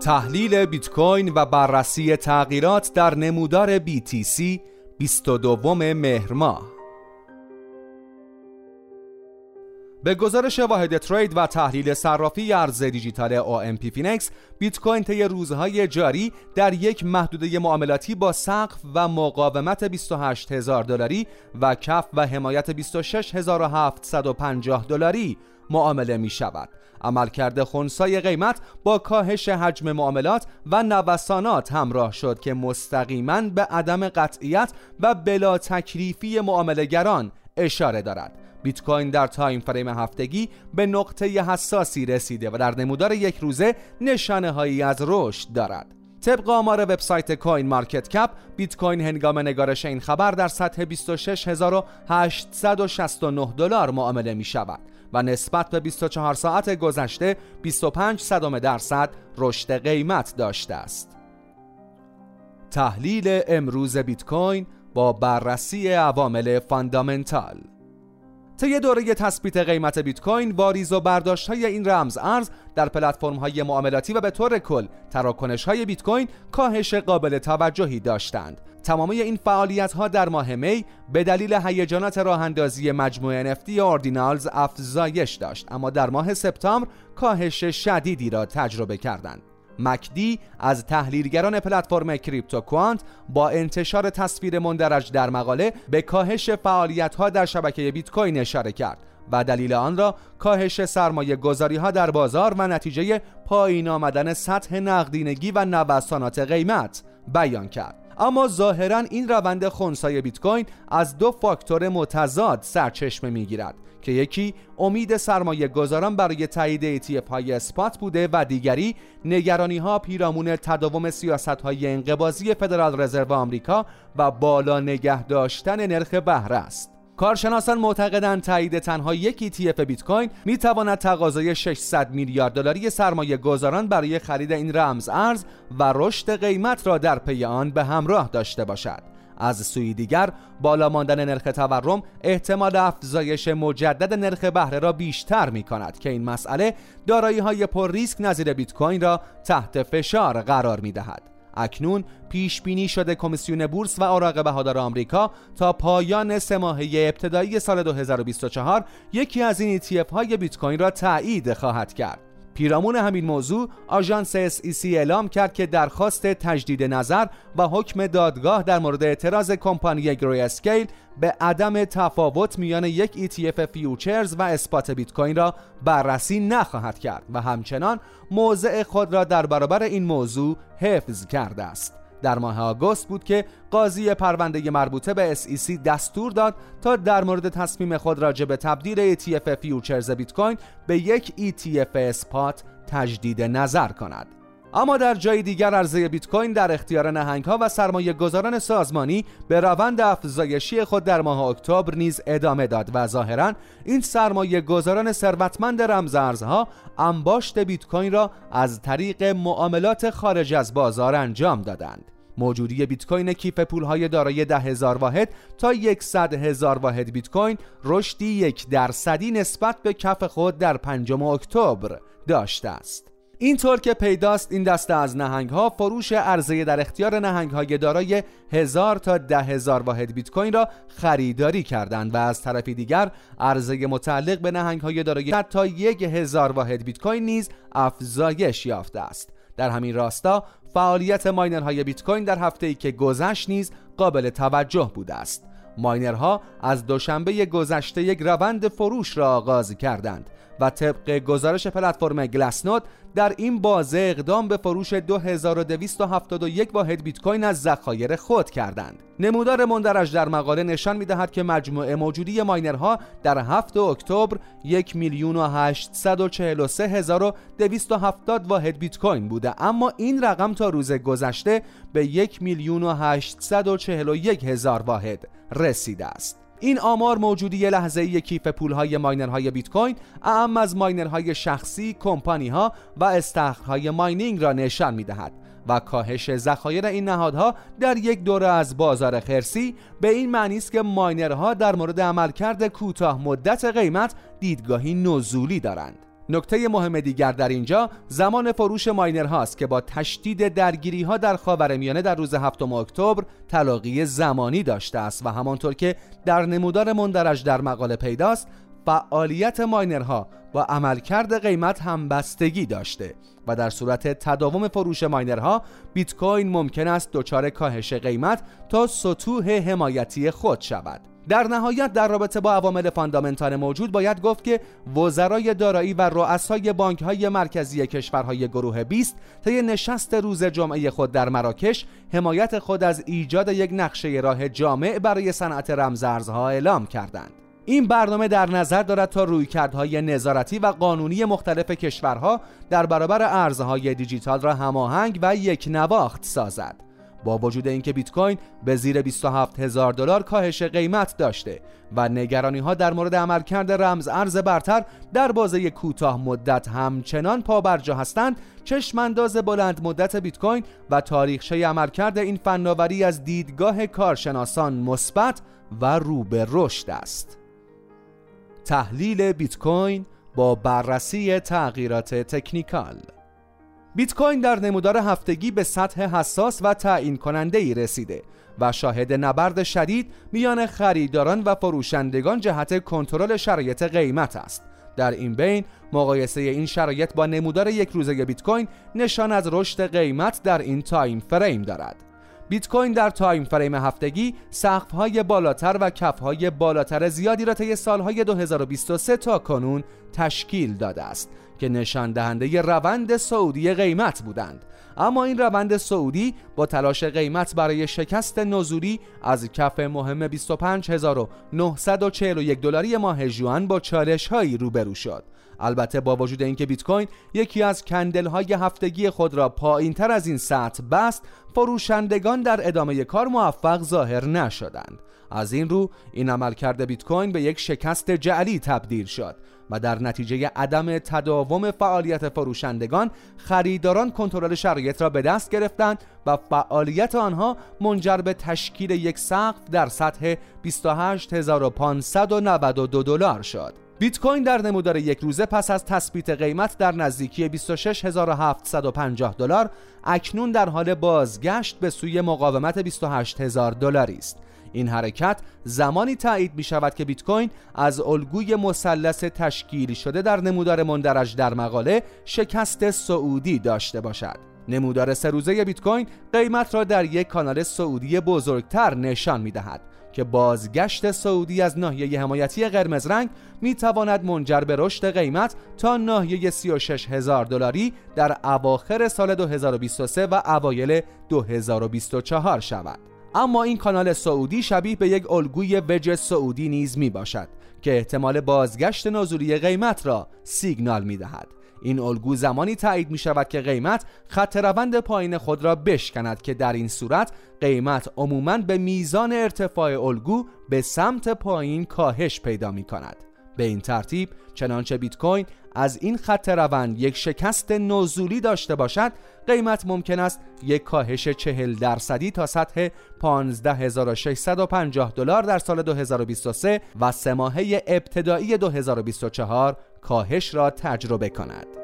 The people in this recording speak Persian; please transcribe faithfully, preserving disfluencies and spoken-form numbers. تحلیل بیت کوین و بررسی تغییرات در نمودار بی تی سی بیست و دوم مهر ماه. به گزارش واحد ترید و تحلیل صرافی ارز دیجیتال ام پی Finex، بیت کوین طی روزهای جاری در یک محدوده معاملاتی با سقف و مقاومت بیست و هشت هزار دلاری و کف و حمایت بیست و شش هزار و هفتصد و پنجاه دلاری معامله می شود. عملکرد خنثی قیمت با کاهش حجم معاملات و نوسانات همراه شد که مستقیماً به عدم قطعیت و بلا تکلیفی معامله‌گران اشاره دارد. بیت کوین در تایم فریم هفتگی به نقطه حساسی رسیده و در نمودار یک روزه نشانه‌هایی از رشد دارد. طبق آمار وبسایت کوین مارکت کپ، بیت کوین هنگام نگارش این خبر در سطح بیست و شش هزار و هشتصد و شصت و نه دلار معامله می شود و نسبت به بیست و چهار ساعت گذشته بیست و پنج صدم درصد رشد قیمت داشته است. تحلیل امروز بیت کوین با بررسی عوامل فاندامنتال. طی دوره تثبیت قیمت بیت کوین، واریز و برداشت‌های این رمز ارز در پلتفرم‌های معاملاتی و به طور کل تراکنش‌های بیت کوین کاهش قابل توجهی داشتند. تمامی این فعالیت‌ها در ماه می به دلیل هیجانات راه‌اندازی مجموعه ان اف تی اردینالز افزایش داشت، اما در ماه سپتامبر کاهش شدیدی را تجربه کردند. مکدی از تحلیلگران پلتفرم کریپتو کوانت با انتشار تصویر مندرج در مقاله به کاهش فعالیت‌ها در شبکه بیت کوین اشاره کرد و دلیل آن را کاهش سرمایه‌گذاری‌ها در بازار و نتیجه پایین آمدن سطح نقدینگی و نوسانات قیمت بیان کرد. اما ظاهراً این روند خنثی بیت کوین از دو فاکتور متضاد سرچشمه می‌گیرد که یکی امید سرمایه‌گذاران برای تایید ای تی اف‌های اسپات بوده و دیگری نگرانی‌ها پیرامون تداوم سیاست‌های انقباضی فدرال رزرو آمریکا و بالا نگه داشتن نرخ بهره است. کارشناسان معتقدند تایید تنها یک ای تی اف بیت کوین میتواند تقاضای ششصد میلیارد دلاری سرمایه گذاران برای خرید این رمز ارز و رشد قیمت را در پی آن به همراه داشته باشد. از سوی دیگر، بالا ماندن نرخ تورم احتمال افزایش مجدد نرخ بهره را بیشتر میکند که این مسئله دارایی‌های پر ریسک نظیر بیت کوین را تحت فشار قرار میدهد. اکنون پیش بینی شده کمیسیون بورس و اوراق بهادار آمریکا تا پایان سه ماهه ابتدایی سال دو هزار و بیست و چهار یکی از این ای تی اف های بیت کوین را تایید خواهد کرد. پیرامون همین موضوع، آژانس اس ای سی اعلام کرد که درخواست تجدید نظر و حکم دادگاه در مورد اعتراض کمپانی گریسکیل به عدم تفاوت میان یک ای تی اف فیوچرز و اسپات بیت کوین را بررسی نخواهد کرد و همچنان موضع خود را در برابر این موضوع حفظ کرده است. در ماه آگوست بود که قاضی پرونده مربوطه به اس ای سی دستور داد تا در مورد تصمیم خود راجع به تبدیل ای تی اف فیوچرز بیت کوین به یک ای تی اف اسپات تجدید نظر کند. اما در جای دیگر، عرضه بیت کوین در اختیار نهنگ‌ها و سرمایه‌گذاران سازمانی به روند افزایشی خود در ماه اکتبر نیز ادامه داد و ظاهراً این سرمایه‌گذاران ثروتمند رمزارزها انباشت بیت کوین را از طریق معاملات خارج از بازار انجام دادند. موجودی بیت کوین کیف پول‌های دارای ده هزار واحد تا صد هزار واحد بیت کوین رشدی یک درصدی نسبت به کف خود در پنجم اکتبر داشته است. اینطور که پیداست، این دسته از نهنگ‌ها فروش عرضه در اختیار نهنگ‌های دارای هزار تا ده هزار واحد بیت کوین را خریداری کردند و از طرف دیگر عرضه متعلق به نهنگ‌های دارای صد تا یک هزار واحد بیت کوین نیز افزایش یافته است. در همین راستا، فعالیت ماینرهای بیت کوین در هفته‌ای که گذشت نیز قابل توجه بوده است. ماینرها از دوشنبه گذشته یک روند فروش را آغاز کردند و طبق گزارش پلتفرم گلاسنود در این بازه اقدام به فروش دو هزار و دویست و هفتاد و یک واحد بیت کوین از ذخایر خود کردند. نمودار مندرج در مقاله نشان می‌دهد که مجموعه موجودی ماینرها در هفتم اکتبر یک میلیون و هشتصد و چهل و سه هزار و دویست و هفتاد واحد بیت کوین بوده، اما این رقم تا روز گذشته به یک میلیون و هشتصد و چهل و یک هزار واحد رسیده است. این آمار موجودی لحظه‌ای کیف پول‌های ماینرهای بیت کوین، اعم از ماینرهای شخصی، کمپانی‌ها و استخرهای ماینینگ را نشان می‌دهد و کاهش ذخایر این نهادها در یک دوره از بازار خرسی به این معنی است که ماینرها در مورد عملکرد کوتاه مدت قیمت دیدگاهی نزولی دارند. نکته مهم دیگر در اینجا زمان فروش ماینر هاست که با تشدید درگیری ها در خاورمیانه در روز هفتم اکتبر تلاقی زمانی داشته است و همانطور که در نمودار مندرج در مقاله پیداست، فعالیت ماینرها با عملکرد قیمت همبستگی داشته و در صورت تداوم فروش ماینرها بیت کوین ممکن است دچار کاهش قیمت تا سطوح حمایتی خود شود. در نهایت در رابطه با عوامل فاندامنتال موجود باید گفت که وزرای دارایی و رؤسای بانک‌های مرکزی کشورهای گروه بیست طی نشست روز جمعه خود در مراکش حمایت خود از ایجاد یک نقشه راه جامع برای صنعت رمزارزها اعلام کردند. این برنامه در نظر دارد تا رویکردهای نظارتی و قانونی مختلف کشورها در برابر ارزهای دیجیتال را هماهنگ و یکنواخت سازد. با وجود اینکه بیت کوین به زیر بیست و هفت هزار دلار کاهش قیمت داشته و نگرانی‌ها در مورد عملکرد رمز ارز برتر در بازه کوتاه مدت همچنان پابرجا هستند، چشم انداز بلند مدت بیت کوین و تاریخچه عملکرد این فناوری از دیدگاه کارشناسان مثبت و رو به رشد است. تحلیل بیت کوین با بررسی تغییرات تکنیکال. بیت کوین در نمودار هفتگی به سطح حساس و تعیین کننده ای رسیده و شاهد نبرد شدید میان خریداران و فروشندگان جهت کنترل شرایط قیمت است. در این بین مقایسه این شرایط با نمودار یک روزه بیت کوین نشان از رشد قیمت در این تایم فریم دارد. بیت کوین در تایم فریم هفتگی سقف‌های بالاتر و کف‌های بالاتر زیادی را طی سالهای دو هزار و بیست و سه تا کنون تشکیل داده است که نشان دهنده روند صعودی قیمت بودند، اما این روند صعودی با تلاش قیمت برای شکست نزولی از کف مهم بیست و پنج هزار و نهصد و چهل و یک دلاری ماه ژوئن با چالش‌هایی روبرو شد. البته با وجود اینکه بیت کوین یکی از کندل‌های هفتگی خود را پایین‌تر از این سطح بست، فروشندگان در ادامه کار موفق ظاهر نشدند. از این رو این عملکرد بیت کوین به یک شکست جعلی تبدیل شد و در نتیجه عدم تداوم فعالیت فروشندگان، خریداران کنترل شرایط را به دست گرفتند و فعالیت آنها منجر به تشکیل یک سقف در سطح بیست و هشت هزار و پانصد و نود و دو دلار شد. بیت کوین در نمودار یک روزه پس از تثبیت قیمت در نزدیکی بیست و شش هزار و هفتصد و پنجاه دلار اکنون در حال بازگشت به سوی مقاومت بیست و هشت هزار دلاری است. این حرکت زمانی تایید می شود که بیت کوین از الگوی مثلث تشکیل شده در نمودار مندرج در مقاله شکست صعودی داشته باشد. نمودار سه روزه بیت کوین قیمت را در یک کانال صعودی بزرگتر نشان می دهد که بازگشت صعودی از ناحیه حمایتی قرمز رنگ می تواند منجر به رشد قیمت تا ناحیه سی و شش هزار دلاری در اواخر سال دو هزار و بیست و سه و اوایل دو هزار و بیست و چهار شود. اما این کانال صعودی شبیه به یک الگوی وج صعودی نیز می باشد که احتمال بازگشت نزولی قیمت را سیگنال می دهد. این الگو زمانی تایید می شود که قیمت خط روند پایین خود را بشکند که در این صورت قیمت عموماً به میزان ارتفاع الگو به سمت پایین کاهش پیدا می کند. به این ترتیب چنانچه بیت کوین از این خط روند یک شکست نزولی داشته باشد، قیمت ممکن است یک کاهش چهل درصدی تا سطح پانزده هزار و ششصد و پنجاه دلار در سال دو هزار و بیست و سه و سه ماهه ابتدایی دو هزار و بیست و چهار کاهش را تجربه کند.